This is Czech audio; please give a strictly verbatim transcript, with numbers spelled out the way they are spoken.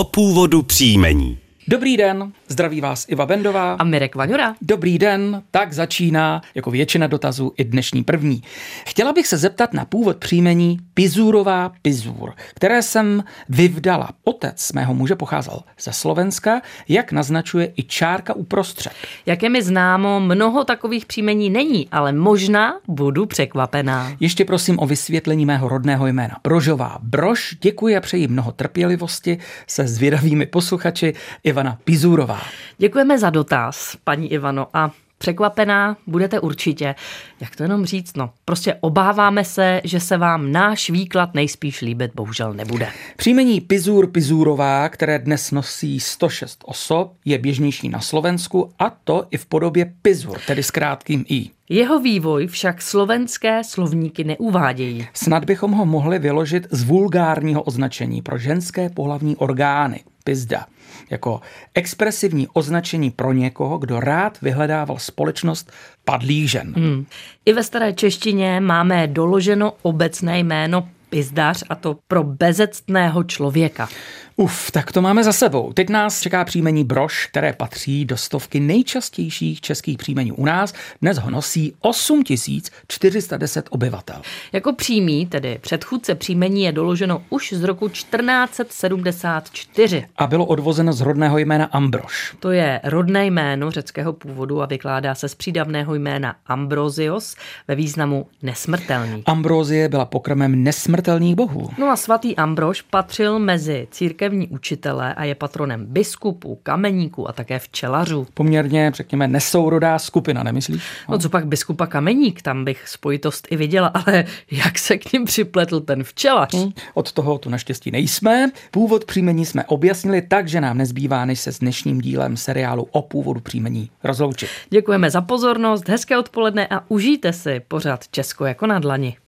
O původu příjmení. Dobrý den, zdraví vás Iva Bendová a Mirek Vanjura. Dobrý den, tak začíná jako většina dotazů i dnešní první. Chtěla bych se zeptat na původ příjmení Pizurová Pizur, které jsem vyvdala. Otec mého muže pocházel ze Slovenska, jak naznačuje i čárka uprostřed. Jak je mi známo, mnoho takových příjmení není, ale možná budu překvapená. Ještě prosím o vysvětlení mého rodného jména. Brožová Brož, děkuji a přeji mnoho trpělivosti se zvědavými posluchači. Ivana Pizurová. Děkujeme za dotaz, paní Ivano, a překvapená budete určitě. Jak to jenom říct? No, prostě obáváme se, že se vám náš výklad nejspíš líbit bohužel nebude. Příjmení Pizur Pizurová, které dnes nosí sto šest osob, je běžnější na Slovensku, a to i v podobě Pizur, tedy s krátkým i. Jeho vývoj však slovenské slovníky neuvádějí. Snad bychom ho mohli vyložit z vulgárního označení pro ženské pohlavní orgány. Pizda. Jako expresivní označení pro někoho, kdo rád vyhledával společnost padlých žen. Hmm. I ve staré češtině máme doloženo obecné jméno pizdař, a to pro bezectného člověka. Uf, tak to máme za sebou. Teď nás čeká příjmení Brož, které patří do stovky nejčastějších českých příjmení u nás. Dnes ho nosí osm tisíc čtyři sta deset obyvatel. Jako přímý, tedy předchůdce příjmení, je doloženo už z roku čtrnáct set sedmdesát čtyři. A bylo odvozeno z rodného jména Ambrož. To je rodné jméno řeckého původu a vykládá se z přídavného jména Ambrosios ve významu nesmrtelný. Ambrozie byla pokrmem nesmrtelných bohů. No a svatý Ambrož patřil mezi církev učitele a je patronem biskupů, kameníků a také včelařů. Poměrně, řekněme, nesourodá skupina, nemyslíš? No, no co pak biskupa kameník, tam bych spojitost i viděla, ale jak se k ním připletl ten včelař? Hmm. Od toho tu naštěstí nejsme. Původ příjmení jsme objasnili, takže nám nezbývá, než se s dnešním dílem seriálu O původu příjmení rozloučit. Děkujeme za pozornost, hezké odpoledne a užijte si pořad Česko jako na dlani.